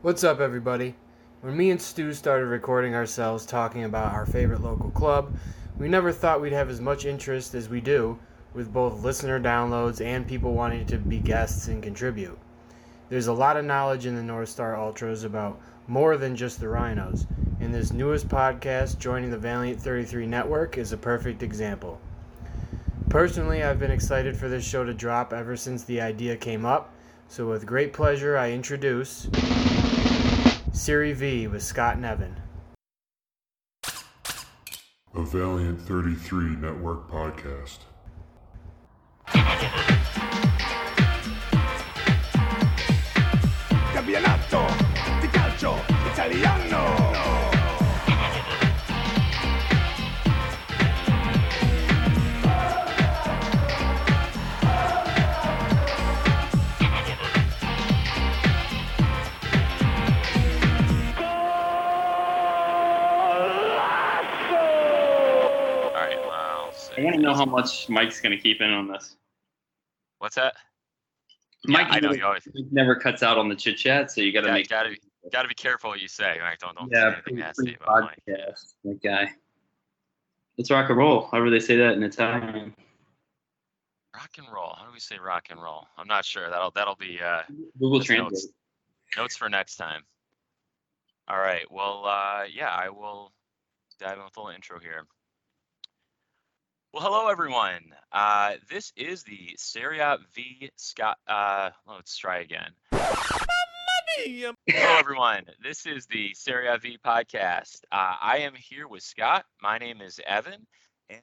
What's up, everybody? When me and Stu started recording ourselves talking about our favorite local club, we never thought we'd have as much interest as we do, with both listener downloads and people wanting to be guests and contribute. There's a lot of knowledge in the North Star Ultras about more than just the Rhinos, and this newest podcast joining the Valiant 33 Network is a perfect example. Personally, I've been excited for this show to drop ever since the idea came up, so with great pleasure I introduce Serie V with Scott and Evan. A Valiant 33 Network podcast. Campionato di calcio italiano. I want to know how much Mike's going to keep in on this. What's that? Mike, yeah, I know never cuts out on the chit chat, so you got to make. Got to be careful what you say. Right? Don't say anything nasty about Mike. Yes, that guy. Let's rock and roll. However they say that in Italian. Rock and roll. How do we say rock and roll? I'm not sure. That'll be Google Translate. Notes for next time. All right. Well, I will dive in with a little intro here. Well, hello, everyone. This is the Serie V Scott. Let's try again. Hello, everyone. This is the Serie V podcast. I am here with Scott. My name is Evan, and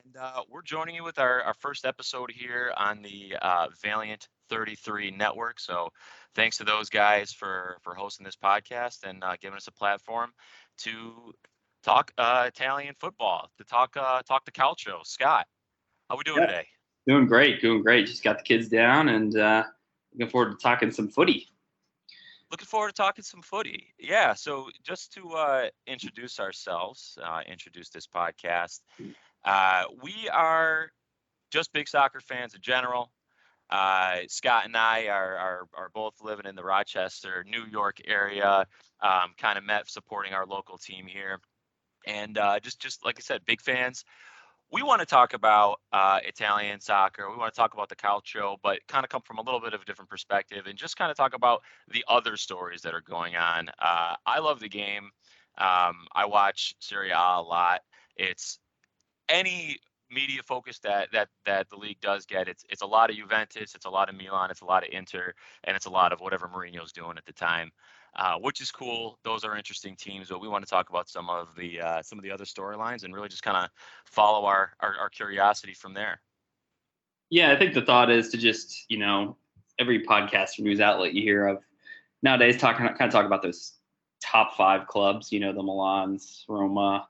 we're joining you with our first episode here on the Valiant 33 Network. So thanks to those guys for hosting this podcast and giving us a platform to talk Italian football, to talk to Calcio. Scott, how we doing today? Doing great. Just got the kids down and looking forward to talking some footy. Yeah, so just to introduce ourselves, introduce this podcast, we are just big soccer fans in general. Scott and I are both living in the Rochester, New York area, kind of met supporting our local team here. And just like I said, big fans. We want to talk about Italian soccer. We want to talk about the Calcio, but kind of come from a little bit of a different perspective and just kind of talk about the other stories that are going on. I love the game. I watch Serie A a lot. It's any media focus that the league does get. It's a lot of Juventus. It's a lot of Milan. It's a lot of Inter. And it's a lot of whatever Mourinho's doing at the time. Which is cool. Those are interesting teams, but we want to talk about some of the other storylines and really just kind of follow our curiosity from there. Yeah, I think the thought is to just, every podcast or news outlet you hear of nowadays talk about those top five clubs, the Milans, Roma,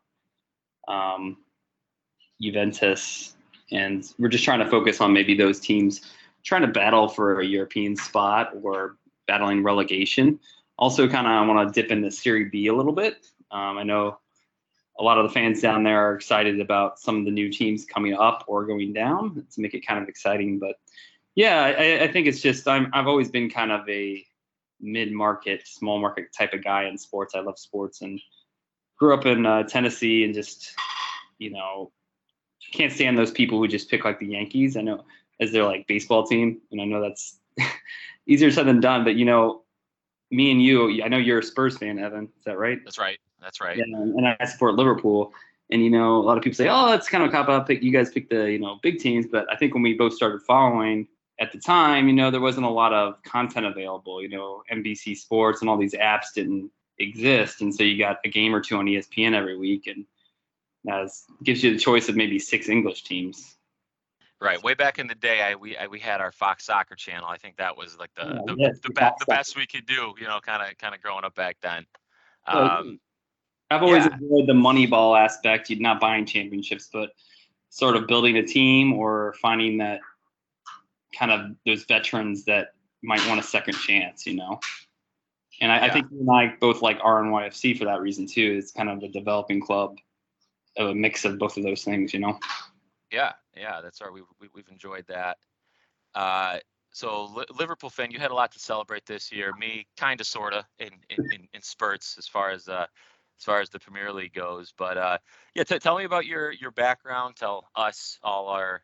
Juventus, and we're just trying to focus on maybe those teams trying to battle for a European spot or battling relegation. Also, kind of, I want to dip into Serie B a little bit. I know a lot of the fans down there are excited about some of the new teams coming up or going down to make it kind of exciting. But yeah, I think it's just I've always been kind of a mid-market, small market type of guy in sports. I love sports and grew up in Tennessee and just, can't stand those people who just pick like the Yankees. I know as their like baseball team, and I know that's easier said than done, but me and you, I know you're a Spurs fan, Evan. Is that right? That's right. Yeah, and I support Liverpool. And, a lot of people say, oh, that's kind of a cop-out pick. You guys pick the, big teams. But I think when we both started following at the time, there wasn't a lot of content available. NBC Sports and all these apps didn't exist. And so you got a game or two on ESPN every week. And that gives you the choice of maybe six English teams. Right. Way back in the day, we had our Fox Soccer channel. I think that was like the best we could do, kind of growing up back then. I've always enjoyed the Moneyball aspect. You're not buying championships, but sort of building a team or finding that kind of those veterans that might want a second chance, And I think you and I both like RNYFC for that reason, too. It's kind of a developing club, a mix of both of those things, Yeah, that's right. We've enjoyed that. So Liverpool fan, you had a lot to celebrate this year. Me, kind of, sort of, in spurts as far as the Premier League goes. But tell me about your background. Tell us, all our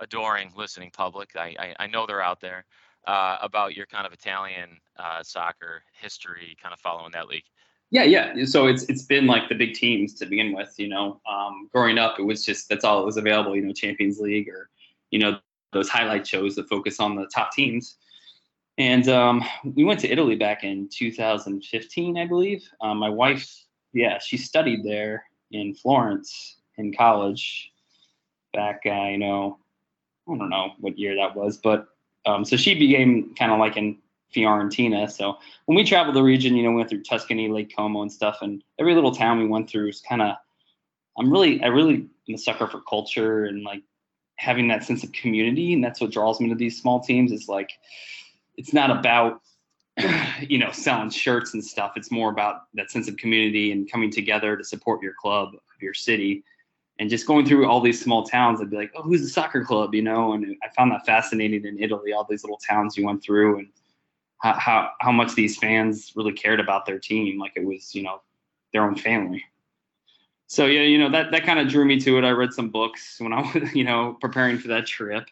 adoring listening public, I know they're out there, about your kind of Italian soccer history, kind of following that league. Yeah. So it's been like the big teams to begin with, you know. Growing up, it was just, that's all that was available, you know, Champions League or, you know, those highlight shows that focus on the top teams. And we went to Italy back in 2015, I believe. My wife, she studied there in Florence in college back, I don't know what year that was, but so she became kind of like in Fiorentina. So when we traveled the region, you know, we went through Tuscany, Lake Como and stuff, and every little town we went through was kind of, I really am a sucker for culture and like having that sense of community. And that's what draws me to these small teams. It's like, it's not about, you know, selling shirts and stuff. It's more about that sense of community and coming together to support your club, your city. And just going through all these small towns, I'd be like, oh, who's the soccer club, you know? And I found that fascinating in Italy, all these little towns you went through and how much these fans really cared about their team. Like it was, you know, their own family. So, yeah, you know, that kind of drew me to it. I read some books when I was, you know, preparing for that trip.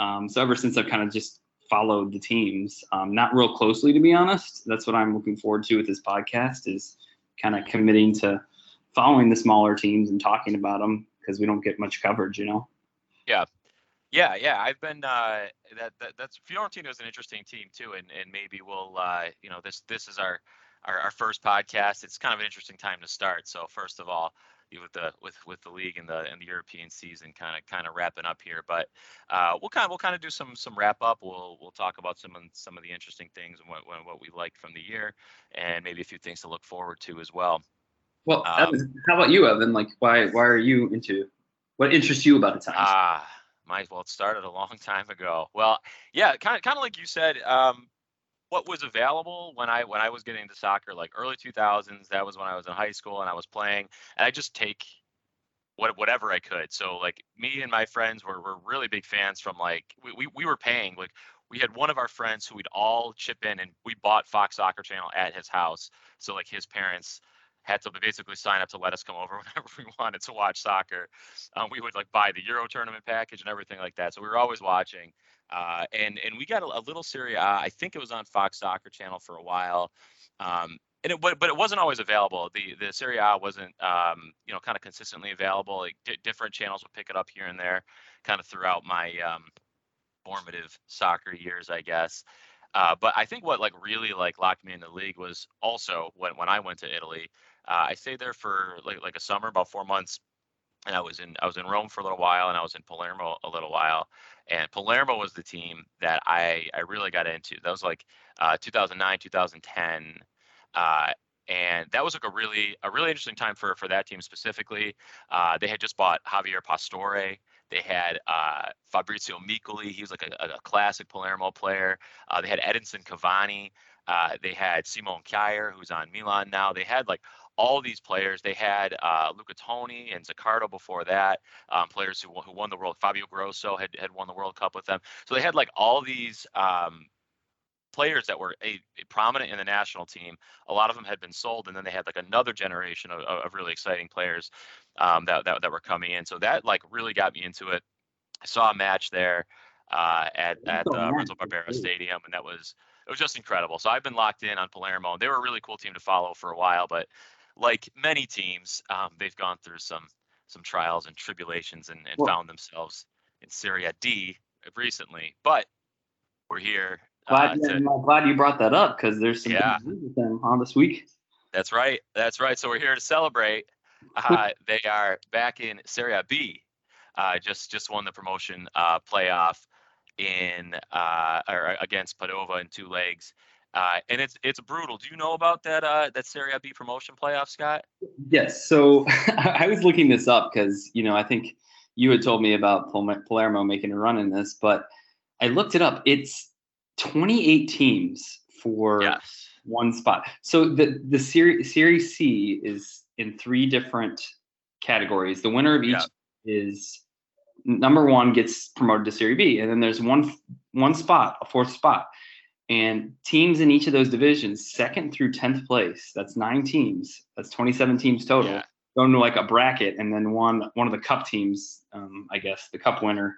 So ever since, I've kind of just followed the teams, not real closely, to be honest. That's what I'm looking forward to with this podcast, is kind of committing to following the smaller teams and talking about them, because we don't get much coverage, you know? Yeah. I've been, that's Fiorentina is an interesting team too. And maybe we'll, you know, this is our first podcast. It's kind of an interesting time to start. So first of all, with the league and the European season kind of wrapping up here, but we'll kind of do some wrap up. We'll talk about some of the interesting things and what we liked from the year, and maybe a few things to look forward to as well. Well, Evan, how about you, Evan? Like, why are you into? What interests you about Italian? It started a long time ago. Well, yeah, kind of like you said. What was available when I was getting into soccer, like early 2000s, that was when I was in high school and I was playing, and I just take whatever I could. So like me and my friends were really big fans from like, we were paying, like we had one of our friends who we'd all chip in, and we bought Fox Soccer Channel at his house. So like his parents had to basically sign up to let us come over whenever we wanted to watch soccer. We would like buy the Euro tournament package and everything like that. So we were always watching. And we got a little Serie A. I think it was on Fox Soccer Channel for a while. But it wasn't always available. The Serie A wasn't, you know, kind of consistently available. Like different channels would pick it up here and there kind of throughout my formative soccer years, I guess. But I think what like really like locked me in the league was also when I went to Italy. I stayed there for like a summer, about 4 months. And I was in Rome for a little while, and I was in Palermo a little while. And Palermo was the team that I really got into. That was like 2009, 2010. And that was like a really interesting time for that team specifically. They had just bought Javier Pastore. They had Fabrizio Miccoli. He was like a classic Palermo player. They had Edinson Cavani. They had Simone Kjaer, who's on Milan now. They had like all these players. They had Luca Toni and Zaccardo before that, players who won the World. Fabio Grosso had won the World Cup with them. So they had like all these players that were prominent in the national team. A lot of them had been sold, and then they had like another generation of really exciting players that were coming in. So that like really got me into it. I saw a match there at Renzo Barbera Stadium, and it was just incredible. So I've been locked in on Palermo. They were a really cool team to follow for a while, but like many teams, they've gone through some trials and tribulations and found themselves in Serie D recently. But we're here. I'm glad you brought that up, because there's some news with them on this week. That's right. So we're here to celebrate. They are back in Serie B. Just won the promotion playoff in or against Padova in two legs. And it's brutal. Do you know about that Serie B promotion playoff, Scott? Yes. So I was looking this up because, you know, I think you had told me about Palermo making a run in this, but I looked it up. It's 28 teams for one spot. So the Serie C is in three different categories. The winner of each is number one, gets promoted to Serie B, and then there's one spot, a fourth spot. And teams in each of those divisions, 2nd through 10th place, that's 9 teams. That's 27 teams total. Yeah. Going to like a bracket, and then one of the cup teams, I guess, the cup winner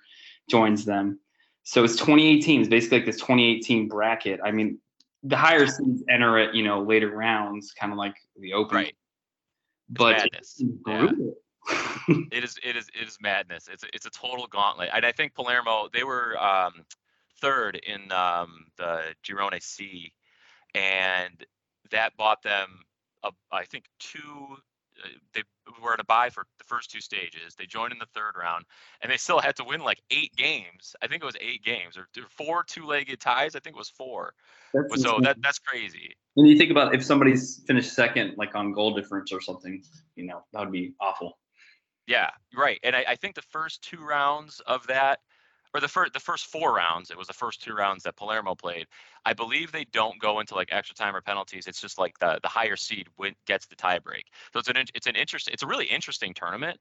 joins them. So it's 28 teams, basically like this 28-team bracket. I mean, the higher seeds enter it, you know, later rounds, kind of like the Open. Right. But it's brutal. Yeah. It is madness. It's a total gauntlet. And I think Palermo, they were third in the Girone C, and that bought them, I think, two. They were in a bye for the first two stages. They joined in the third round, and they still had to win like 8 games. I think it was 8 games, or 4 two-legged ties. I think it was 4. So that's crazy. When you think about if somebody's finished 2nd, like on goal difference or something, you know, that would be awful. Yeah, right. And I think the first 2 rounds of that, or the first 4 rounds, it was the first 2 rounds that Palermo played. I believe they don't go into like extra time or penalties. It's just like the higher seed gets the tie break. So it's a really interesting tournament.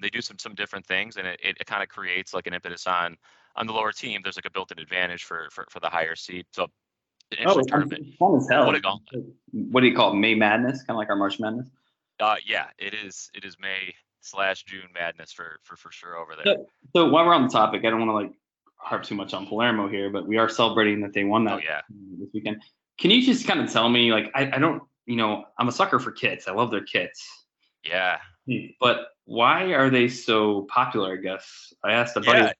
They do some different things, and it kind of creates like an impetus on the lower team. There's like a built-in advantage for the higher seed. So it's an interesting tournament. Fun as hell. What do you call it? May Madness, kind of like our March Madness. Yeah, it is May/June madness for sure over there. So while we're on the topic, I don't want to like harp too much on Palermo here, but we are celebrating that they won that this weekend. Can you just kind of tell me, like, I don't, you know, I'm a sucker for kits. I love their kits. Yeah. But why are they so popular, I guess? I asked a buddy.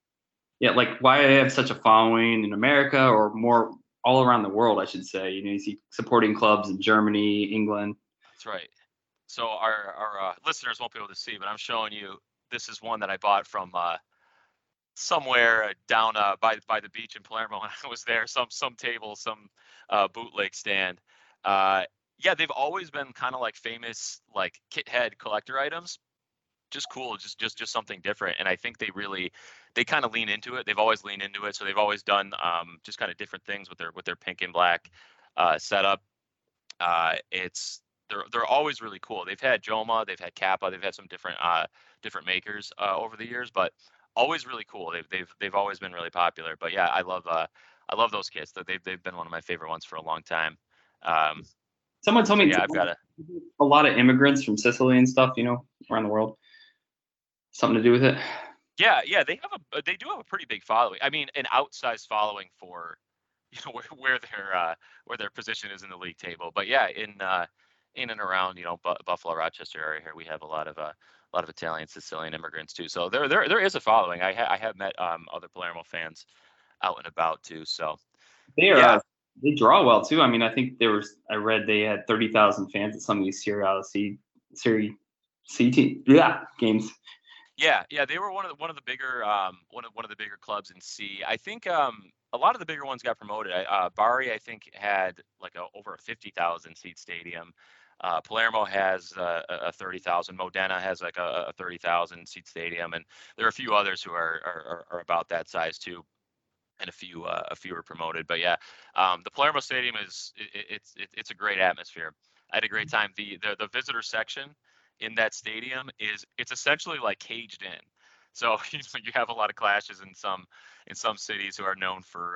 Yeah, like why they have such a following in America, or more all around the world, I should say. You know, you see supporting clubs in Germany, England. That's right. So our listeners won't be able to see, but I'm showing you, this is one that I bought from somewhere down by the beach in Palermo when I was there, some table, some bootleg stand. Yeah, they've always been kind of like famous, like kit head collector items. Just cool, just something different. And I think they kind of lean into it. They've always leaned into it. So they've always done just kind of different things with their pink and black setup. They're always really cool. They've had Joma, they've had Kappa, they've had some different makers over the years, but always really cool. They've always been really popular. But yeah, I love those kits. They've been one of my favorite ones for a long time. Someone told me a lot of immigrants from Sicily and stuff, you know, around the world. Something to do with it. Yeah, they do have a pretty big following. I mean, an outsized following for, you know, where their position is in the league table. But yeah, in and around, you know, Buffalo, Rochester area here, we have a lot of Italian, Sicilian immigrants too. So there is a following. I have met other Palermo fans out and about too. So they draw well too. I mean, I think I read they had 30,000 fans at some of these Serie C team games. Yeah, they were one of the bigger one of the bigger clubs in C. I think a lot of the bigger ones got promoted. Bari, I think, had like over a 50,000 seat stadium. Palermo has a 30,000. Modena has like a 30,000 seat stadium, and there are a few others who are about that size too, and a few were promoted. But yeah, the Palermo Stadium it's a great atmosphere. I had a great time. The visitor section in that stadium it's essentially like caged in. So you have a lot of clashes in some cities who are known for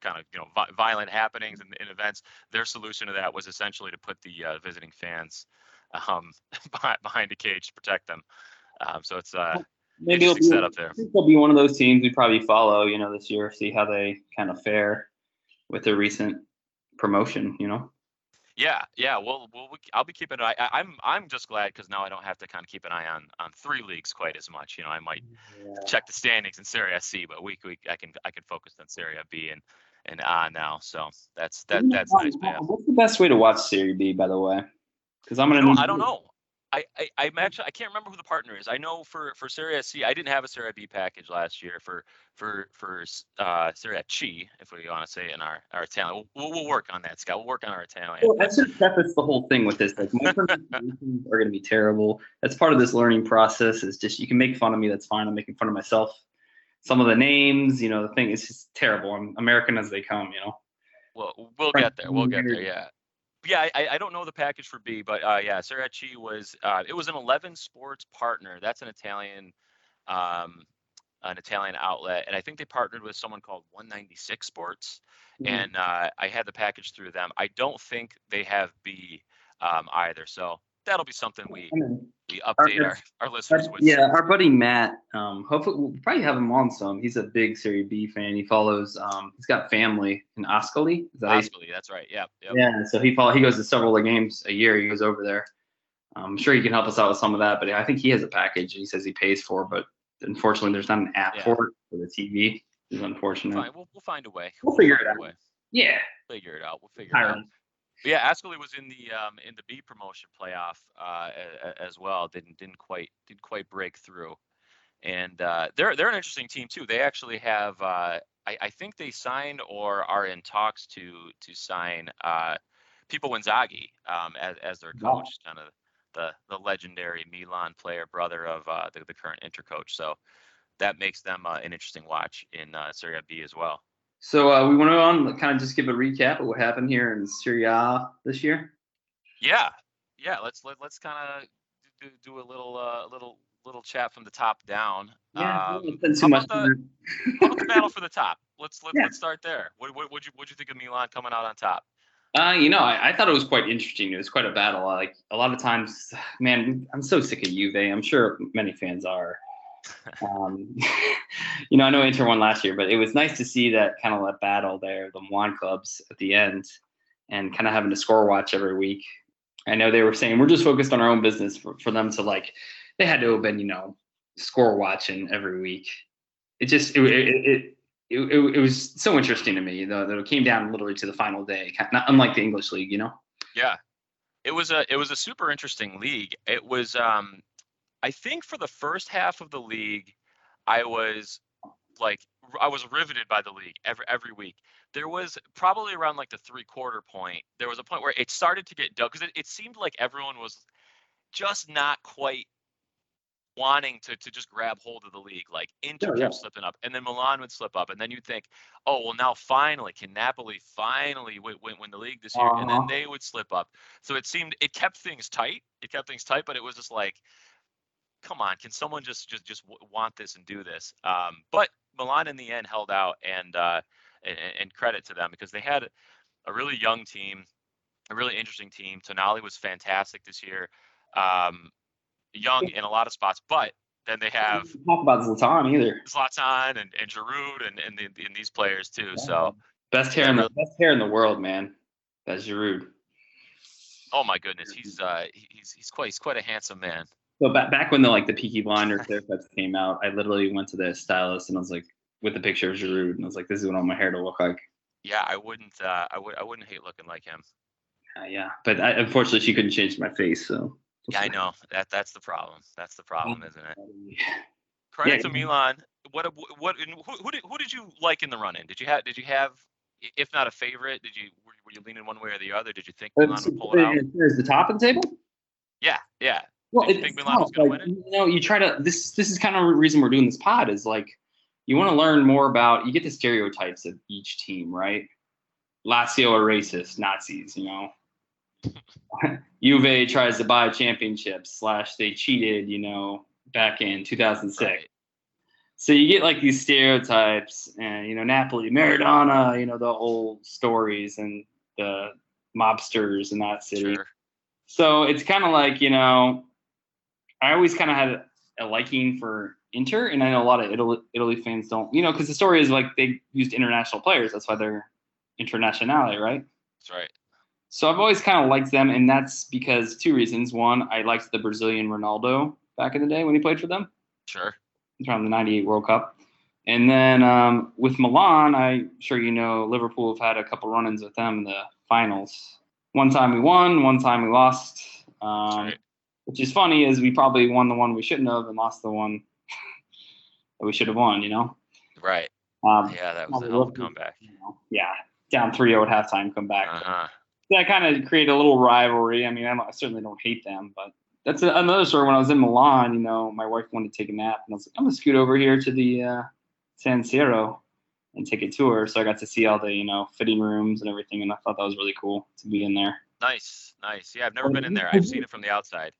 kind of, you know, violent happenings and events. Their solution to that was essentially to put the visiting fans behind a cage to protect them. So it's maybe it'll be set up there. I think they'll be one of those teams we probably follow, you know, this year, see how they kind of fare with their recent promotion, you know. Yeah. Well, I'll be keeping an eye. I'm just glad because now I don't have to kind of keep an eye on 3 leagues quite as much. You know, I might check the standings in Serie C, but week I can focus on Serie B and A now. So that's nice, man. What's the best way to watch Serie B, by the way? Because I don't know. I'm actually, I can't remember who the partner is. I know for Serie C, I didn't have a Serie B package last year for Serie C, if we want to say in our Italian. We'll work on that, Scott. We'll work on our Italian. Well, that's the whole thing with this. Like, my pronunciations are going to be terrible. That's part of this learning process. Is just you can make fun of me. That's fine. I'm making fun of myself. Some of the names, you know, the thing is just terrible. I'm American as they come, you know. Well, we'll get there. Yeah. Yeah, I don't know the package for B, but yeah, Serie C was an 11 sports partner. That's an Italian an Italian outlet, and I think they partnered with someone called 196 Sports, and I had the package through them. I don't think they have B either, so that'll be something we update our listeners with. Yeah, our buddy Matt, hopefully we'll probably have him on some. He's a big Serie B fan. He follows, he's got family in Ascoli. Ascoli, that's right, yeah. Yeah, so he goes to several games a year. He goes over there. I'm sure he can help us out with some of that, but I think he has a package he says he pays for, but unfortunately there's not an app for it for the TV. It's unfortunate. We'll find a way. We'll figure it out. Yeah. We'll figure it out. But yeah, Ascoli was in the B promotion playoff as well. Didn't quite break through, and they're an interesting team too. They actually have I think they signed or are in talks to sign Pippo Inzaghi as their coach, kind of the legendary Milan player, brother of the current Inter coach. So that makes them an interesting watch in Serie B as well. So we went on, kind of just give a recap of what happened here in Serie A this year. Yeah. Let's kind of do a little chat from the top down. Yeah, how about the battle for the top? Let's start there. What you think of Milan coming out on top? I thought it was quite interesting. It was quite a battle. Like a lot of times, man, I'm so sick of Juve. I'm sure many fans are. I know Inter won last year, but it was nice to see that kind of that battle there, the Milan clubs at the end, and kind of having to score watch every week. I know they were saying we're just focused on our own business for them to they had to have been, score watching every week. It just it was so interesting to me though that it came down literally to the final day, not unlike the English league, Yeah, it was a super interesting league. It was I think for the first half of the league, I was riveted by the league every week. There was probably around the 3/4 point. There was a point where it started to get dull because it seemed like everyone was just not quite wanting to just grab hold of the league. Like Inter kept slipping up, and then Milan would slip up, and then you'd think, oh well, now finally can Napoli finally win the league this year, and then they would slip up. So it kept things tight. It kept things tight, but it was just like, come on, can someone just want this and do this? But Milan in the end held out, and credit to them because they had a really young team, a really interesting team. Tonali was fantastic this year, young in a lot of spots, but then they have talk about Zlatan either. Zlatan and Giroud and these players too. Yeah. So best hair in the world, man. That's Giroud. Oh my goodness, he's quite a handsome man. So back when the Peaky Blinders haircuts came out, I literally went to the stylist and I was with a picture of Giroud, and I was this is what I want my hair to look like. Yeah, I wouldn't. I wouldn't hate looking like him. Yeah, but unfortunately, she couldn't change my face. So yeah, I know that's the problem. That's the problem, isn't it? Yeah. Credit to Milan. Who did you like in the run-in? Did you have? If not a favorite, were you leaning one way or the other? Did you think Milan would pull it out? Is the top of the table? Yeah. Well, you think Milan was going to win it? You try to. This is kind of the reason we're doing this pod is you want to learn more about. You get the stereotypes of each team, right? Lazio are racist Nazis, Juve tries to buy championships / they cheated, back in 2006. Right. So you get these stereotypes, and Napoli, Maradona, the old stories and the mobsters in that city. Sure. So it's kind of I always kind of had a liking for Inter, and I know a lot of Italy fans don't, because the story is they used international players. That's why they're Internazionale, right? That's right. So I've always kind of liked them, and that's because two reasons. One, I liked the Brazilian Ronaldo back in the day when he played for them. Sure. Around the 98 World Cup. And then with Milan, I'm sure Liverpool have had a couple run-ins with them in the finals. One time we won, one time we lost. Right. Which is funny is we probably won the one we shouldn't have and lost the one that we should have won, Right. That was a hell of a comeback. Yeah, down 3-0 at halftime, come back. Uh-huh. So that kind of created a little rivalry. I mean, I certainly don't hate them, but that's another story. When I was in Milan, my wife wanted to take a nap, and I was I'm going to scoot over here to the San Siro and take a tour. So I got to see all the, fitting rooms and everything, and I thought that was really cool to be in there. Nice. Yeah, I've never been in there. I've seen it from the outside.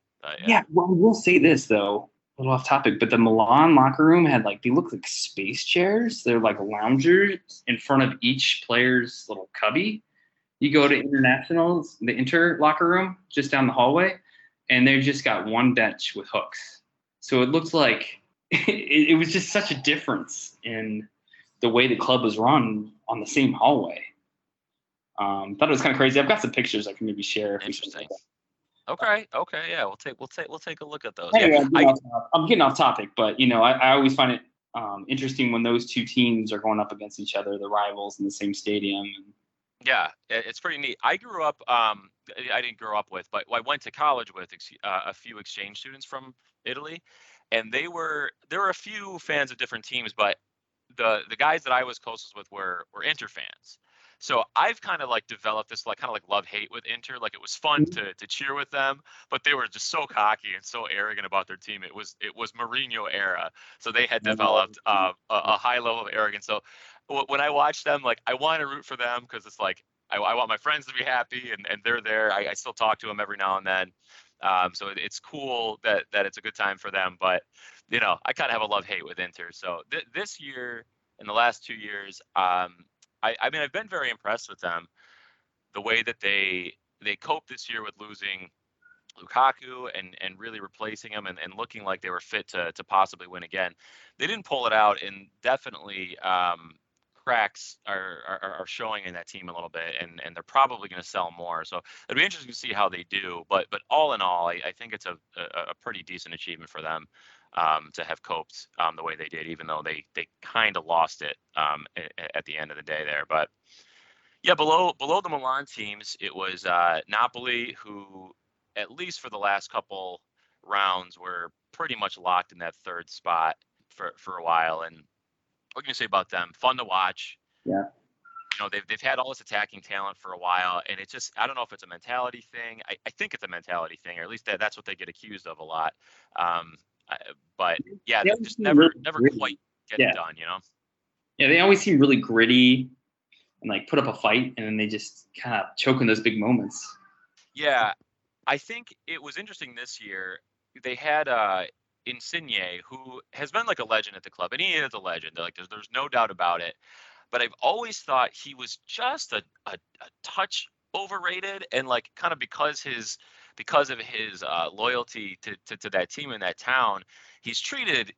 Yeah, well, I will say this, though. a little off topic, but the Milan locker room had like, they look like space chairs. They're like loungers in front of each player's little cubby. You go to internationals, the Inter locker room just down the hallway, and they just got one bench with hooks. So it looked like it was just such a difference in the way the club was run on the same hallway. Thought it was kind of crazy. I've got some pictures I can maybe share. Interesting. Okay. Yeah, we'll take a look at those. Hey, yeah. I'm getting off topic, but you know, I always find it interesting when those two teams are going up against each other, the rivals in the same stadium. Yeah, it's pretty neat. I grew up. I didn't grow up with, but I went to college with a few exchange students from Italy, and there were a few fans of different teams, but the guys that I was closest with were Inter fans. So I've kind of like developed this like kind of like love-hate with Inter. Like it was fun to cheer with them, but they were just so cocky and so arrogant about their team. It was Mourinho era. So they had developed a high level of arrogance. So when I watch them, like I want to root for them because it's like I want my friends to be happy and they're there. I still talk to them every now and then. So it's cool that it's a good time for them. But, you know, I kind of have a love-hate with Inter. So this year and the last 2 years, I mean, I've been very impressed with them, the way that they coped this year with losing Lukaku and really replacing him and looking like they were fit to possibly win again. They didn't pull it out, and definitely cracks are showing in that team a little bit, and they're probably going to sell more. So it'll be interesting to see how they do. But all in all, I think it's a pretty decent achievement for them. To have coped the way they did, even though they kind of lost it at the end of the day there. But yeah, below the Milan teams, it was Napoli, who at least for the last couple rounds were pretty much locked in that third spot for a while. And what can you say about them? Fun to watch. Yeah. You know, they've had all this attacking talent for a while, and it's just, I don't know if it's a mentality thing. I think it's a mentality thing, or at least that's what they get accused of a lot. But yeah, they just never quite get it done, you know? Yeah, they always seem really gritty and like put up a fight, and then they just kind of choke in those big moments. Yeah, I think it was interesting this year. They had Insigne, who has been like a legend at the club, and he is a legend. Like, there's no doubt about it. But I've always thought he was just a touch overrated, and like kind of because of his loyalty to that team and that town, he's treated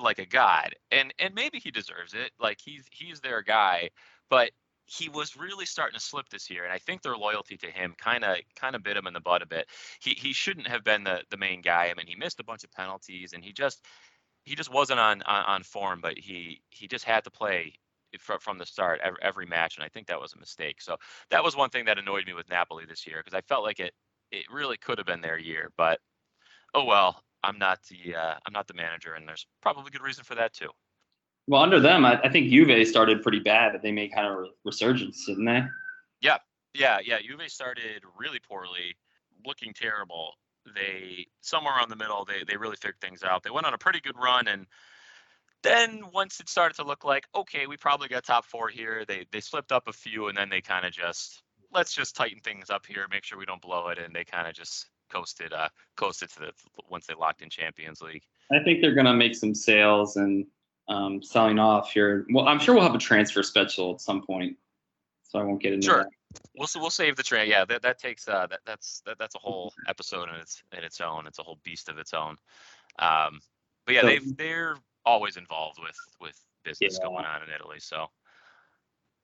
like a god, and maybe he deserves it. Like he's their guy, but he was really starting to slip this year, and I think their loyalty to him kind of bit him in the butt a bit. He shouldn't have been the main guy. I mean, he missed a bunch of penalties, and he just wasn't on form. But he just had to play from the start every match, and I think that was a mistake. So that was one thing that annoyed me with Napoli this year, because I felt like it really could have been their year, but oh well. I'm not the manager, and there's probably good reason for that too. Well, under them, I think Juve started pretty bad, but they made kind of a resurgence, didn't they? Yeah. Juve started really poorly, looking terrible. They somewhere around the middle, they really figured things out. They went on a pretty good run, and then once it started to look like, okay, we probably got top four here, they slipped up a few, and then they kind of just, let's just tighten things up here, make sure we don't blow it. And they kind of just coasted to once they locked in Champions League. I think they're going to make some sales and selling off here. Well, I'm sure we'll have a transfer special at some point, so I won't get into that. We'll save the train. Yeah, that takes that's a whole episode in its own. It's a whole beast of its own. But yeah, so, they're always involved with business going on in Italy, so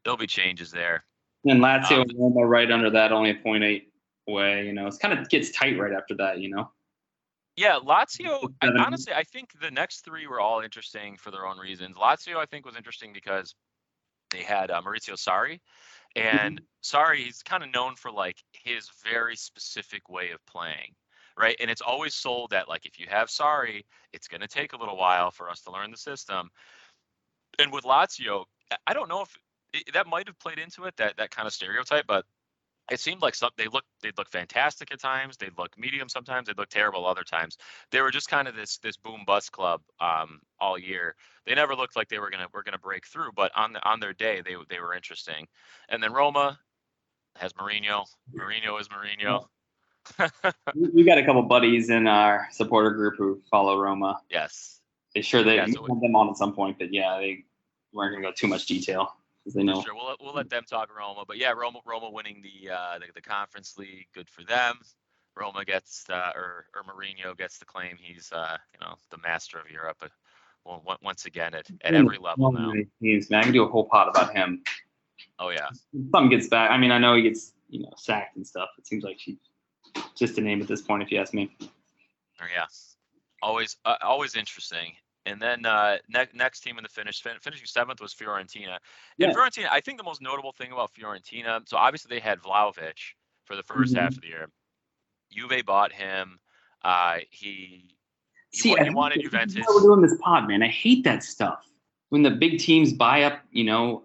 there'll be changes there. And Lazio and Roma right under that, only a 0.8 away. You know, it's kind of gets tight right after that, you know? Yeah, Lazio, honestly, I think the next three were all interesting for their own reasons. Lazio, I think, was interesting because they had Maurizio Sarri. And Sarri, he's kind of known for, like, his very specific way of playing, right? And it's always sold that, like, if you have Sarri, it's going to take a little while for us to learn the system. And with Lazio, I don't know if – that might have played into it, that kind of stereotype, but it seemed like they'd look fantastic at times, they'd look medium sometimes, they'd look terrible other times. They were just kind of this boom bust club all year. They never looked like they were gonna break through, but on their day they were interesting. And then Roma has Mourinho. Mourinho is Mourinho. We got a couple buddies in our supporter group who follow Roma. Yes. They're sure they had them on at some point, but yeah, they weren't going to go too much detail because they know. Sure, we'll let them talk Roma, but yeah, Roma winning the Conference League, good for them. Roma gets or Mourinho gets the claim he's the master of Europe. Well, once again at every level now. Teams, man, I can do a whole pod about him. Oh yeah. Something gets back. I mean, I know he gets sacked and stuff. It seems like he's just a name at this point, if you ask me. Oh yeah. Always interesting. And then next team in the finishing seventh was Fiorentina. Yeah. And Fiorentina, I think the most notable thing about Fiorentina, so obviously they had Vlahovic for the first half of the year. Juve bought him. He wanted Juventus. We're doing this pod, man. I hate that stuff when the big teams buy up, a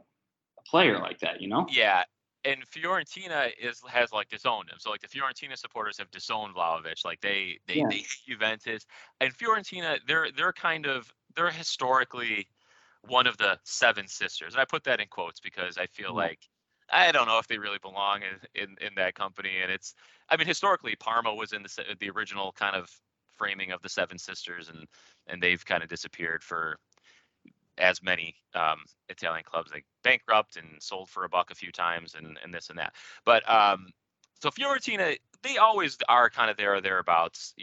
player like that, Yeah, and Fiorentina has disowned him. So the Fiorentina supporters have disowned Vlahovic. They hate Juventus, and Fiorentina they're historically one of the seven sisters, and I put that in quotes because I feel like. I don't know if they really belong in that company. And it's, I mean, historically, Parma was in the original kind of framing of the Seven Sisters, and they've kind of disappeared for as many Italian clubs. They bankrupt and sold for a buck a few times and this and that. But so Fiorentina, they always are kind of there or thereabouts,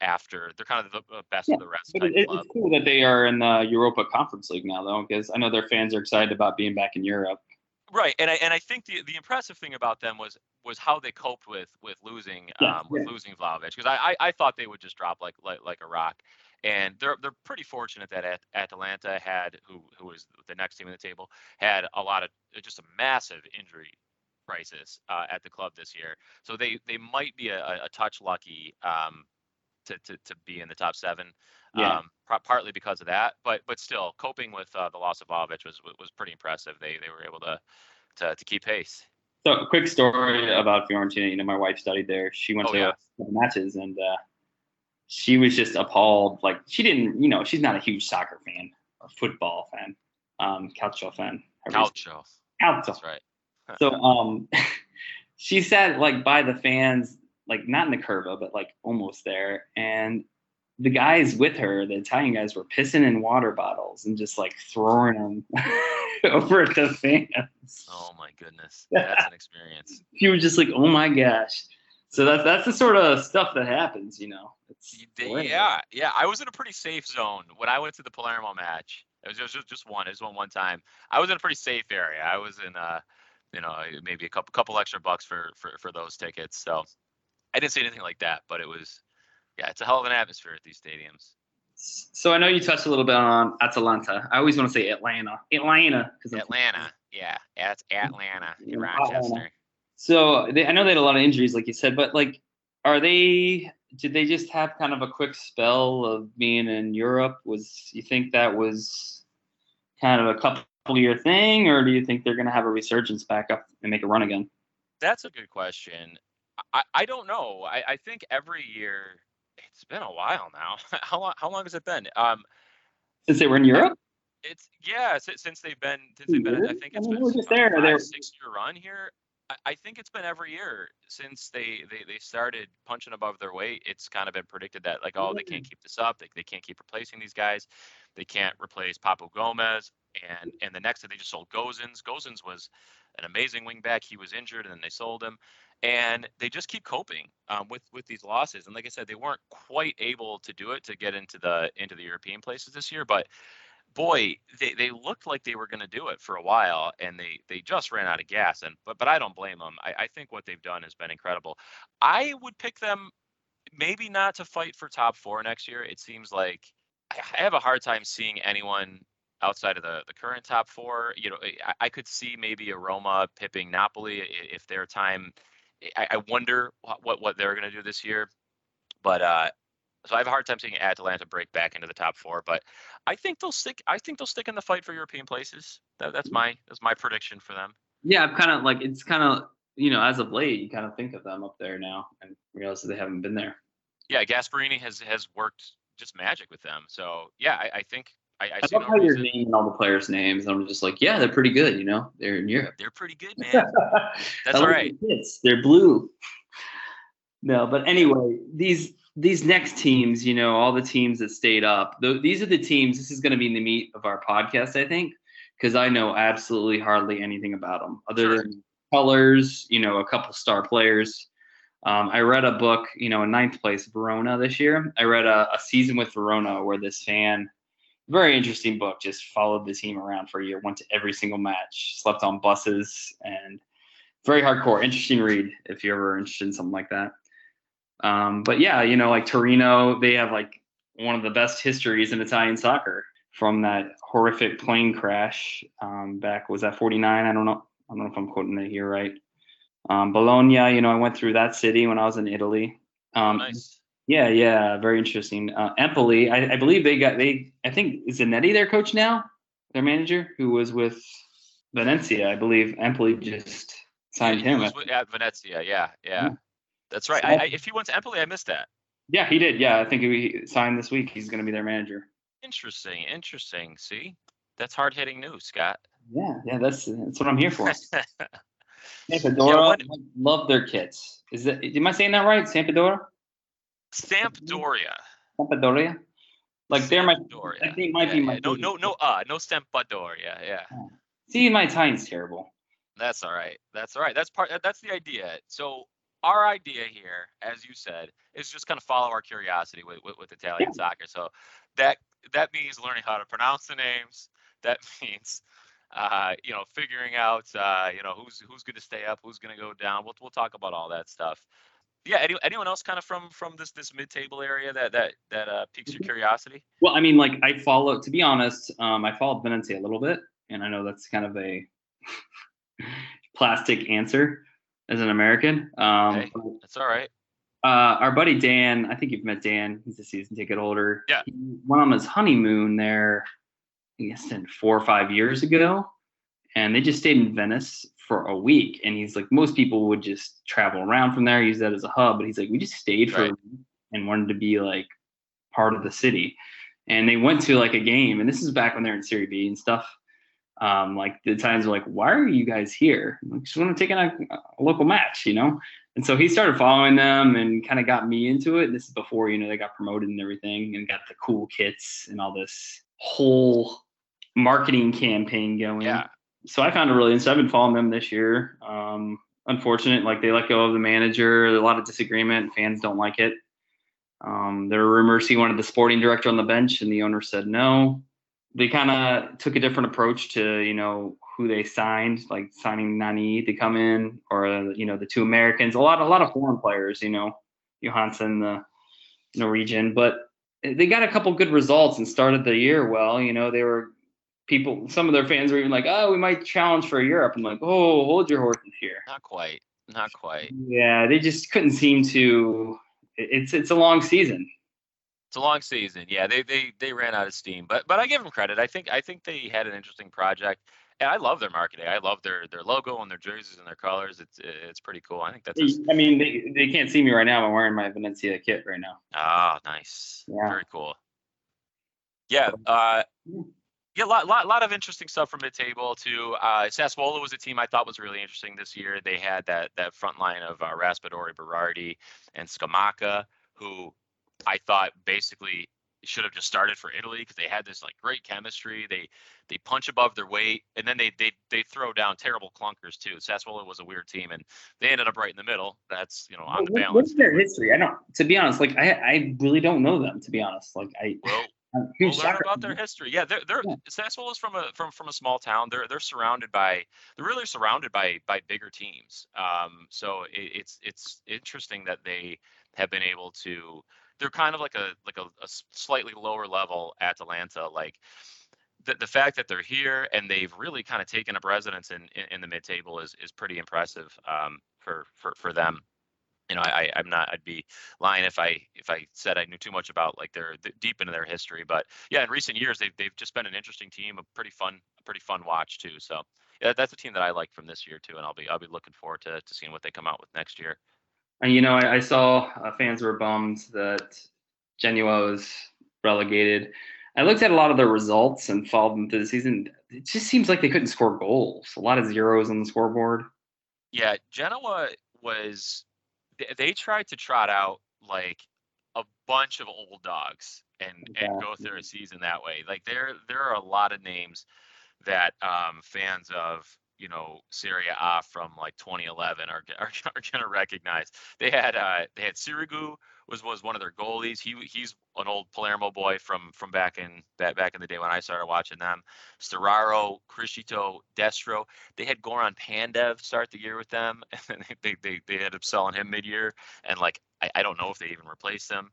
after. They're kind of the best of the rest. But it's cool that they are in the Europa Conference League now, though, because I know their fans are excited about being back in Europe. Right, and I think the impressive thing about them was how they coped with losing losing Vlahovic, because I thought they would just drop like a rock, and they're pretty fortunate that Atalanta had who was the next team in the table had a lot of just a massive injury crisis at the club this year, so they might be a touch lucky to be in the top seven. Yeah. Partly because of that, but still coping with the loss of Vlahovic was pretty impressive. They were able to keep pace. So a quick story about Fiorentina. My wife studied there. She went to matches, and she was just appalled. She didn't, she's not a huge soccer fan or football fan, calcio fan. Calcio. That's right. So she sat by the fans, not in the curva, but almost there, and the guys with her, the Italian guys, were pissing in water bottles and just throwing them over at the fans. Oh my goodness, that's an experience. She was just oh my gosh. So that's the sort of stuff that happens, It's yeah. I was in a pretty safe zone when I went to the Palermo match. It was just one time. I was in a pretty safe area. I was in maybe a couple extra bucks for those tickets. So I didn't see anything like that, but it was. Yeah, it's a hell of an atmosphere at these stadiums. So I know you touched a little bit on Atalanta. I always want to say Atlanta. It's Atlanta in Rochester. So I know they had a lot of injuries, like you said, but did they just have kind of a quick spell of being in Europe? You think that was kind of a couple-year thing, or do you think they're going to have a resurgence back up and make a run again? That's a good question. I don't know. I think every year – it's been a while now. How long has it been? Since they were in Europe? Since they've been. I think it's been a 6-year run here. I think it's been every year since they started punching above their weight. It's kind of been predicted that they can't keep this up. They can't keep replacing these guys. They can't replace Papu Gomez. And the next day they just sold Gozens. Gozens was an amazing wing back. He was injured, and then they sold him. And they just keep coping with these losses. And like I said, they weren't quite able to do it to get into the European places this year. But boy, they looked like they were going to do it for a while, and they just ran out of gas. And but I don't blame them. I think what they've done has been incredible. I would pick them maybe not to fight for top four next year. It seems like I have a hard time seeing anyone outside of the current top four. I could see maybe a Roma pipping Napoli if their time. I wonder what they're going to do this year, but so I have a hard time seeing Atalanta break back into the top four. But I think they'll stick. I think they'll stick in the fight for European places. That's my prediction for them. Yeah, I'm kind of it's kind of as of late, you kind of think of them up there now and realize that they haven't been there. Yeah, Gasperini has worked just magic with them. So yeah, I think. I love how you're naming all the players' names, and I'm just they're pretty good, They're in Europe. They're pretty good, man. That's all right. They're blue. No, but anyway, these next teams, you know, all the teams that stayed up, these are the teams. This is going to be in the meat of our podcast, I think, because I know absolutely hardly anything about them other than colors, you know, a couple star players. I read a book, you know, in ninth place, Verona this year. I read a season with Verona where this fan, very interesting book, just followed the team around for a year, went to every single match, slept on buses, and very hardcore, interesting read if you're ever interested in something like that. But yeah, you know, like Torino, they have like one of the best histories in Italian soccer from that horrific plane crash back, was that 49? I don't know if I'm quoting that here right. Bologna, you know, I went through that city when I was in Italy. Nice. Yeah, very interesting. Empoli, I believe I think Zanetti their coach now, their manager, who was with Venezia, I believe. Empoli just signed him. At Venezia, yeah. That's right. So, if he went to Empoli, I missed that. Yeah, he did. Yeah, I think he signed this week. He's going to be their manager. Interesting. See, that's hard-hitting news, Scott. Yeah, that's what I'm here for. Sampdoria, I love their kits. Am I saying that right? Sampdoria. Like Sampdoria. They're my. I think might be my. Yeah. No, Sampdoria. Yeah. See, my time's terrible. That's all right. That's the idea. So our idea here, as you said, is just kind of follow our curiosity with Italian soccer. So that means learning how to pronounce the names. That means. You know, figuring out, you know, who's going to stay up, who's going to go down. We'll talk about all that stuff. Yeah. Anyone else kind of from this mid-table area that piques your curiosity? Well, I mean, like I followed Venezia a little bit, and I know that's kind of a plastic answer as an American. Hey, that's all right. Our buddy Dan, I think you've met Dan. He's a season ticket holder. Yeah. He went on his honeymoon there. I guess then 4 or 5 years ago, and they just stayed in Venice for a week. And he's like, most people would just travel around from there, use that as a hub. But he's like, we just stayed for a week and wanted to be like part of the city. And they went to like a game, and this is back when they're in Serie B and stuff. Like the Italians were like, why are you guys here? I'm like, just want to take in a local match, you know? And so he started following them and kind of got me into it. And this is before, you know, they got promoted and everything and got the cool kits and all this whole marketing campaign going. Yeah. So I found it really interesting. I've been following them this year. Unfortunate, like they let go of the manager. A lot of disagreement. Fans don't like it. There were rumors he wanted the sporting director on the bench, and the owner said no. They kind of took a different approach to, you know, who they signed, like signing Nani to come in, or you know, the two Americans. A lot of foreign players. You know, Johansson, the Norwegian, but they got a couple good results and started the year well. You know, they were. People, some of their fans were even like, oh, we might challenge for Europe. I'm like, oh, hold your horses here. Not quite. Yeah, they just couldn't seem to. It's a long season. Yeah, they ran out of steam. But I give them credit. I think they had an interesting project. And I love their marketing. I love their logo and their jerseys and their colors. It's pretty cool. I think that's. I mean, they can't see me right now. I'm wearing my Venezia kit right now. Ah, oh, nice. Yeah. Very cool. Yeah. Yeah, a lot of interesting stuff from mid-table too. Sassuolo was a team I thought was really interesting this year. They had that front line of Raspadori, Berardi, and Scamacca, who I thought basically should have just started for Italy because they had this like great chemistry. They punch above their weight, and then they throw down terrible clunkers too. Sassuolo was a weird team, and they ended up right in the middle. That's, you know, on the balance. What's their history? I don't. To be honest, like I really don't know them. To be honest, like I. Well, we'll learn about their history. Yeah, Sassuolo is from a small town. They're really surrounded by bigger teams. So it's interesting that they have been able to. They're kind of like a slightly lower level Atalanta. Like the fact that they're here and they've really kind of taken up residence in the mid table is pretty impressive for them. You know, I'd be lying if I said I knew too much about like they're deep into their history. But yeah, in recent years they've just been an interesting team, a pretty fun watch too. So yeah, that's a team that I like from this year too, and I'll be looking forward to seeing what they come out with next year. And you know, I saw fans were bummed that Genoa was relegated. I looked at a lot of their results and followed them through the season. It just seems like they couldn't score goals. A lot of zeros on the scoreboard. Yeah, Genoa was. they tried to trot out like a bunch of old dogs and go through a season that way. Like there are a lot of names that fans of, you know, Serie A from like 2011 are going to recognize. They had Sirigu was one of their goalies. He's an old Palermo boy from back in the day when I started watching them. Storaro, Criscito, Destro. They had Goran Pandev start the year with them, and they ended up selling him mid-year. And like I don't know if they even replaced him.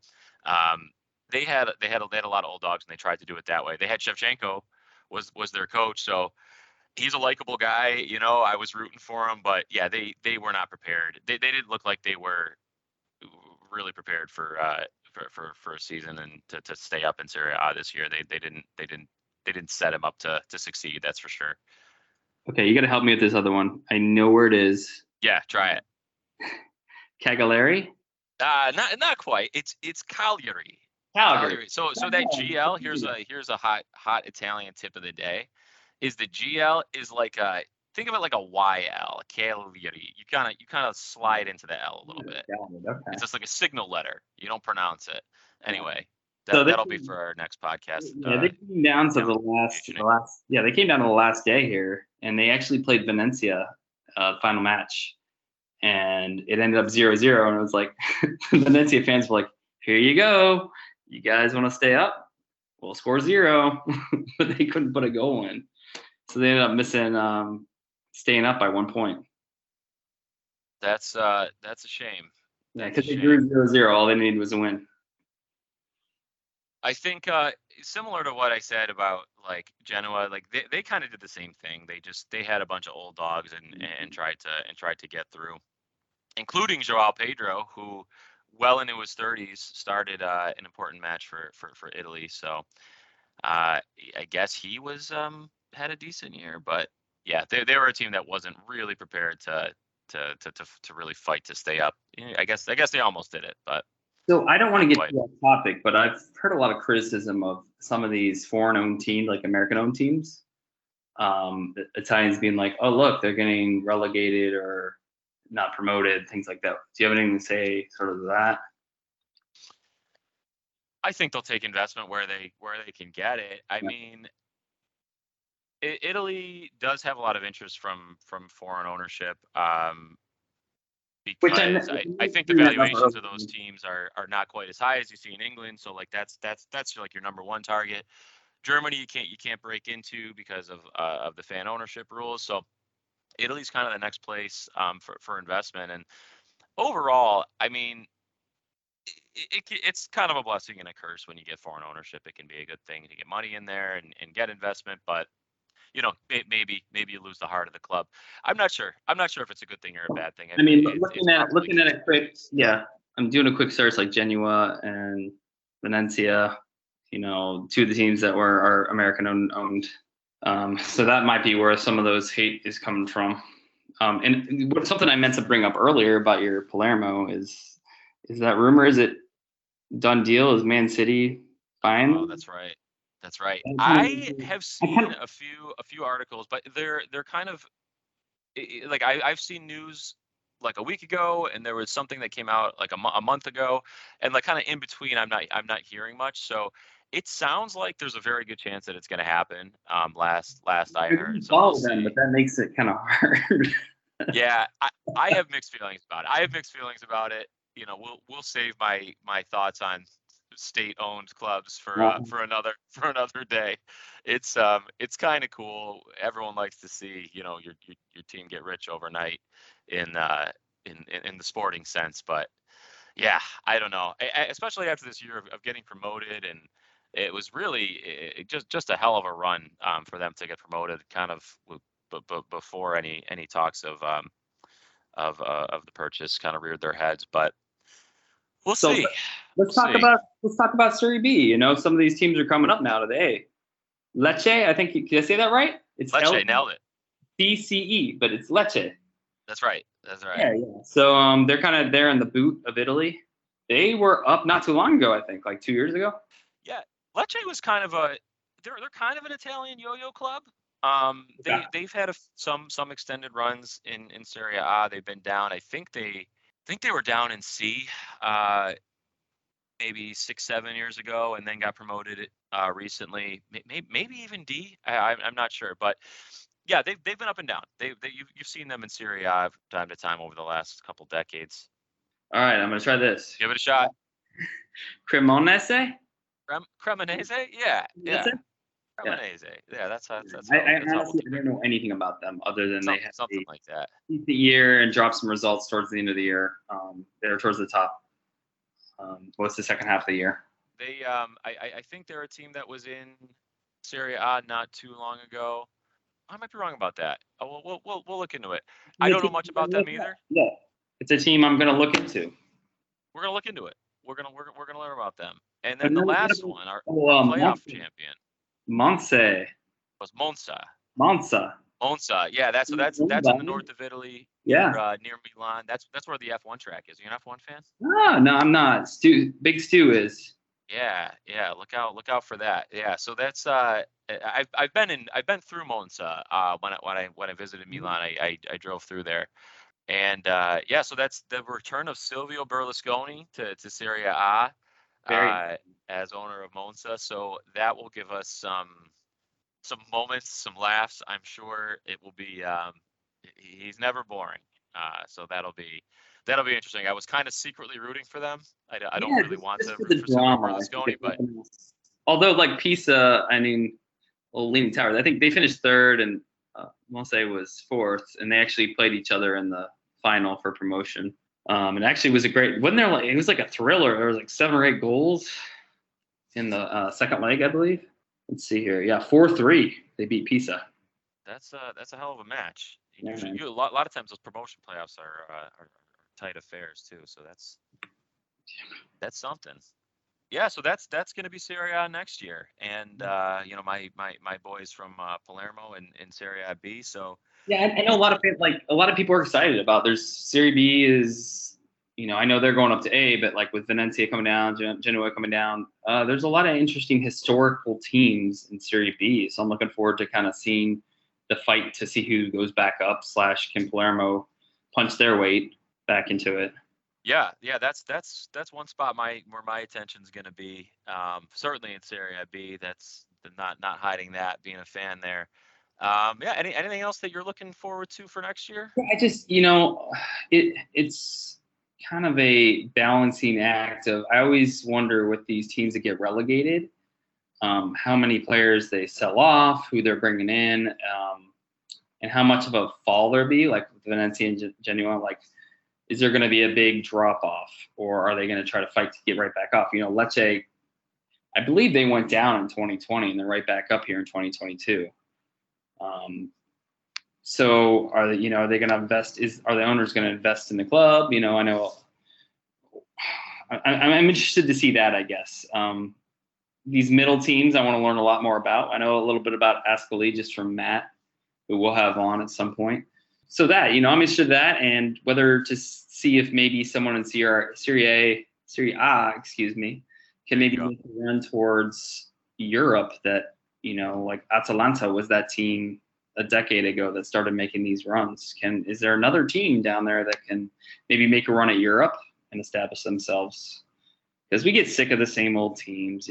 They had a lot of old dogs, and they tried to do it that way. They had Shevchenko was their coach, so he's a likable guy. You know, I was rooting for him, but yeah, they were not prepared. They didn't look like they were really prepared for a season and to stay up in Serie A this year. They didn't set him up to succeed. That's for sure. Okay, you got to help me with this other one. I know where it is. Yeah, try it. Cagliari? Not quite. It's Cagliari. Cagliari. So that GL. Here's a hot Italian tip of the day. Is the GL is like a, think of it like a YL, Cagliari. You kind of slide into the L a little bit. Okay. It's just like a signal letter. You don't pronounce it. Anyway, that'll be for our next podcast. Yeah, they came down to the last day here, and they actually played Venezia final match, and it ended up 0-0, and it was like Venezia fans were like, "Here you go, you guys want to stay up? We'll score 0," but they couldn't put a goal in. So they ended up missing staying up by 1 point. That's a shame. Yeah, because they drew 0-0. All they needed was a win. I think similar to what I said about like Genoa, like they kind of did the same thing. They had a bunch of old dogs and tried to get through, including João Pedro, who well into his 30s started an important match for Italy. So I guess he was had a decent year, but yeah, they were a team that wasn't really prepared to really fight to stay up. I guess they almost did it, but so I don't want to get to that topic, but I've heard a lot of criticism of some of these foreign-owned teams, like American-owned teams. Italians being like, "Oh, look, they're getting relegated or not promoted," things like that. Do you have anything to say sort of that? I think they'll take investment where they can get it. I mean. Italy does have a lot of interest from foreign ownership, because I think the valuations of those teams are not quite as high as you see in England. So like that's like your number one target. Germany you can't break into because of the fan ownership rules. So Italy's kind of the next place for investment. And overall, I mean, it's kind of a blessing and a curse when you get foreign ownership. It can be a good thing to get money in there and get investment, but you know, maybe you lose the heart of the club. I'm not sure if it's a good thing or a bad thing. I mean, looking at a quick, yeah, I'm doing a quick search like Genoa and Venezia, you know, two of the teams that are American-owned. So that might be where some of those hate is coming from. And something I meant to bring up earlier about your Palermo is that rumor, is it done deal? Is Man City buying? Oh, that's right. That's right. I have seen a few articles, but they're kind of like I've seen news like a week ago, and there was something that came out like a month ago, and like kind of in between, I'm not hearing much. So it sounds like there's a very good chance that it's going to happen. Last I heard. So we'll see. But that makes it kind of hard. Yeah, I have mixed feelings about it. You know, we'll save my thoughts on state-owned clubs for another day. It's kind of cool. Everyone likes to see, you know, your team get rich overnight in the sporting sense. But yeah, I don't know. Especially after this year of getting promoted, and it was really just a hell of a run for them to get promoted. Kind of before any talks of the purchase kind of reared their heads, but. We'll see. Let's talk about Serie B. You know, some of these teams are coming up now today. Lecce, I think. Did I say that right? It's Lecce. Nailed it. BCE, but it's Lecce. That's right. Yeah. So they're kind of there in the boot of Italy. They were up not too long ago, I think, like 2 years ago. Yeah, Lecce was kind of they're kind of an Italian yo-yo club. They've had some extended runs in Serie A. They've been down. I think they. think they were down in C maybe 6-7 years ago, and then got promoted recently, maybe even D. I'm not sure, but yeah, they've been up and down. You've seen them in Serie A time to time over the last couple decades. All right, I'm gonna try this. Give it a shot. Cremonese. Cremonese, yeah. Cremonese, yeah. That's how honestly, I don't know anything about them other than they had something like that. The year and drop some results towards the end of the year. They're towards the top. What's the second half of the year? They, I think they're a team that was in Serie A not too long ago. I might be wrong about that. Oh, we'll look into it. I don't know much about them either. Yeah, it's a team I'm gonna look into. We're gonna look into it. We're gonna learn about them. And then the last one, our playoff champion, Monza. Was Monza. Yeah, that's in the north of Italy. Yeah, near Milan. That's where the F1 track is. Are you an F1 fan? No, I'm not. Big Stu is. Yeah. Look out for that. Yeah. So that's I've been through Monza when I visited Milan. I drove through there. And so that's the return of Silvio Berlusconi to Serie A as owner of Monza. So that will give us some moments, some laughs. I'm sure it will be. He's never boring. So that'll be interesting. I was kind of secretly rooting for them. I don't really want to root for Silvio Berlusconi, but although like Pisa, Leaning Tower, I think they finished third and. Monza was fourth, and they actually played each other in the final for promotion. It actually was a great. Wasn't there like it was like a thriller? There was like 7 or 8 goals in the second leg, I believe. Let's see here. Yeah, 4-3. They beat Pisa. That's a hell of a match. A lot of times those promotion playoffs are tight affairs too. So that's something. Yeah, so that's going to be Serie A next year, and my boys from Palermo and Serie B. So yeah, I know a lot of people are excited about. There's Serie B is, I know they're going up to A, but like with Venezia coming down, Genoa coming down, there's a lot of interesting historical teams in Serie B. So I'm looking forward to kind of seeing the fight to see who goes back up / can Palermo punch their weight back into it. Yeah, that's one spot where my attention's going to be. Certainly in Serie B, that's not hiding that, being a fan there. Anything else that you're looking forward to for next year? I just, it's kind of a balancing act of, I always wonder with these teams that get relegated, how many players they sell off, who they're bringing in, and how much of a fall there be, like Venezia and Genoa, like, is there going to be a big drop-off, or are they going to try to fight to get right back up? Lecce, I believe they went down in 2020, and they're right back up here in 2022. So are they going to invest? Are the owners going to invest in the club? I know I'm interested to see that, I guess. These middle teams I want to learn a lot more about. I know a little bit about Ascoli just from Matt, who we'll have on at some point. So that, I'm interested in that, and whether to see if maybe someone in Serie A, can maybe run towards Europe that, like Atalanta was that team a decade ago that started making these runs. Is there another team down there that can maybe make a run at Europe and establish themselves? Because we get sick of the same old teams,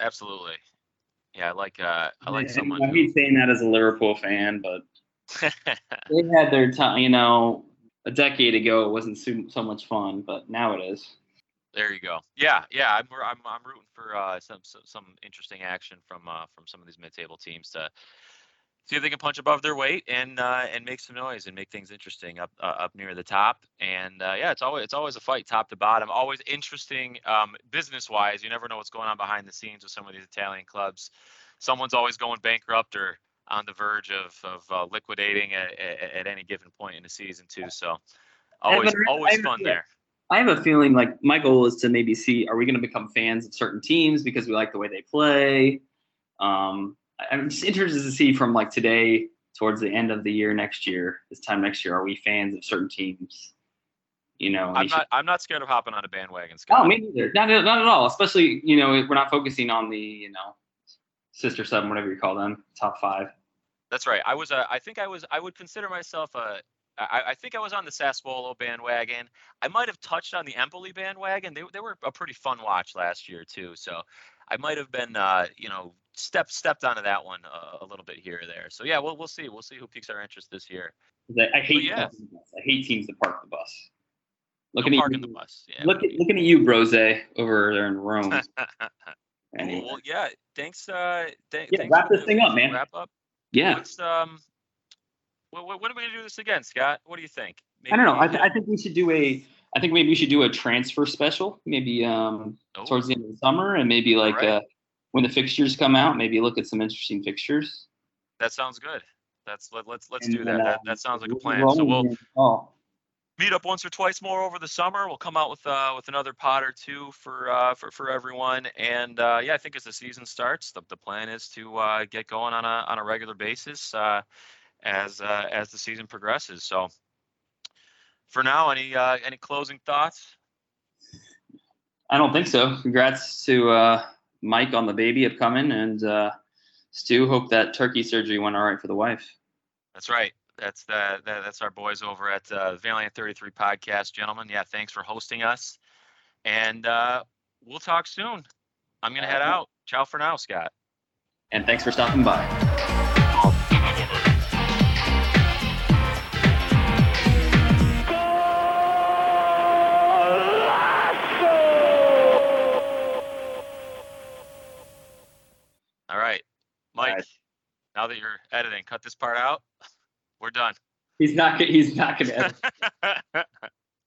Absolutely. Yeah, I like someone. I've been saying that as a Liverpool fan, but. They had their time, a decade ago. It wasn't so much fun, but now it is. There you go. Yeah. I'm rooting for some interesting action from some of these mid-table teams to see if they can punch above their weight and make some noise and make things interesting up near the top. And it's always a fight top to bottom. Always interesting business-wise. You never know what's going on behind the scenes with some of these Italian clubs. Someone's always going bankrupt or on the verge of liquidating at any given point in the season too. So always fun there. I have a feeling like my goal is to maybe see, are we going to become fans of certain teams because we like the way they play? I'm just interested to see from like today towards the end of the year, this time next year, are we fans of certain teams? I'm not scared of hopping on a bandwagon, Scott. Oh, me neither. Not at all. Especially, we're not focusing on the, sister, seven, whatever you call them, top 5. That's right. I would consider myself a I think I was on the Sassuolo bandwagon. I might have touched on the Empoli bandwagon. They were a pretty fun watch last year too. So I might have been, stepped onto that one a little bit here or there. So yeah, we'll see. We'll see who piques our interest this year. I hate teams that park the bus. Yeah, looking at you, Brose, over there in Rome. Anyway. Well, yeah. Thanks. Thanks wrap this thing up, man. Wrap up. Yeah. What are we gonna do this again, Scott? What do you think? Maybe I don't know. I think we should do a. I think maybe we should do a transfer special. Maybe towards the end of the summer, and maybe like when the fixtures come out, maybe look at some interesting fixtures. That sounds good. Let's do that. That sounds like a plan. So we'll meet up once or twice more over the summer. We'll come out with another pod or two for everyone. And I think as the season starts, the plan is to get going on a regular basis. As the season progresses. So for now, any closing thoughts? I don't think so. Congrats to Mike on the baby upcoming, and Stu, hope that turkey surgery went all right for the wife. That's right. That's our boys over at Valiant 33 Podcast, gentlemen. Yeah, thanks for hosting us, and we'll talk soon. I'm gonna head out. Ciao for now, Scott. And thanks for stopping by. Mike, now that you're editing, cut this part out. We're done. He's not going to edit.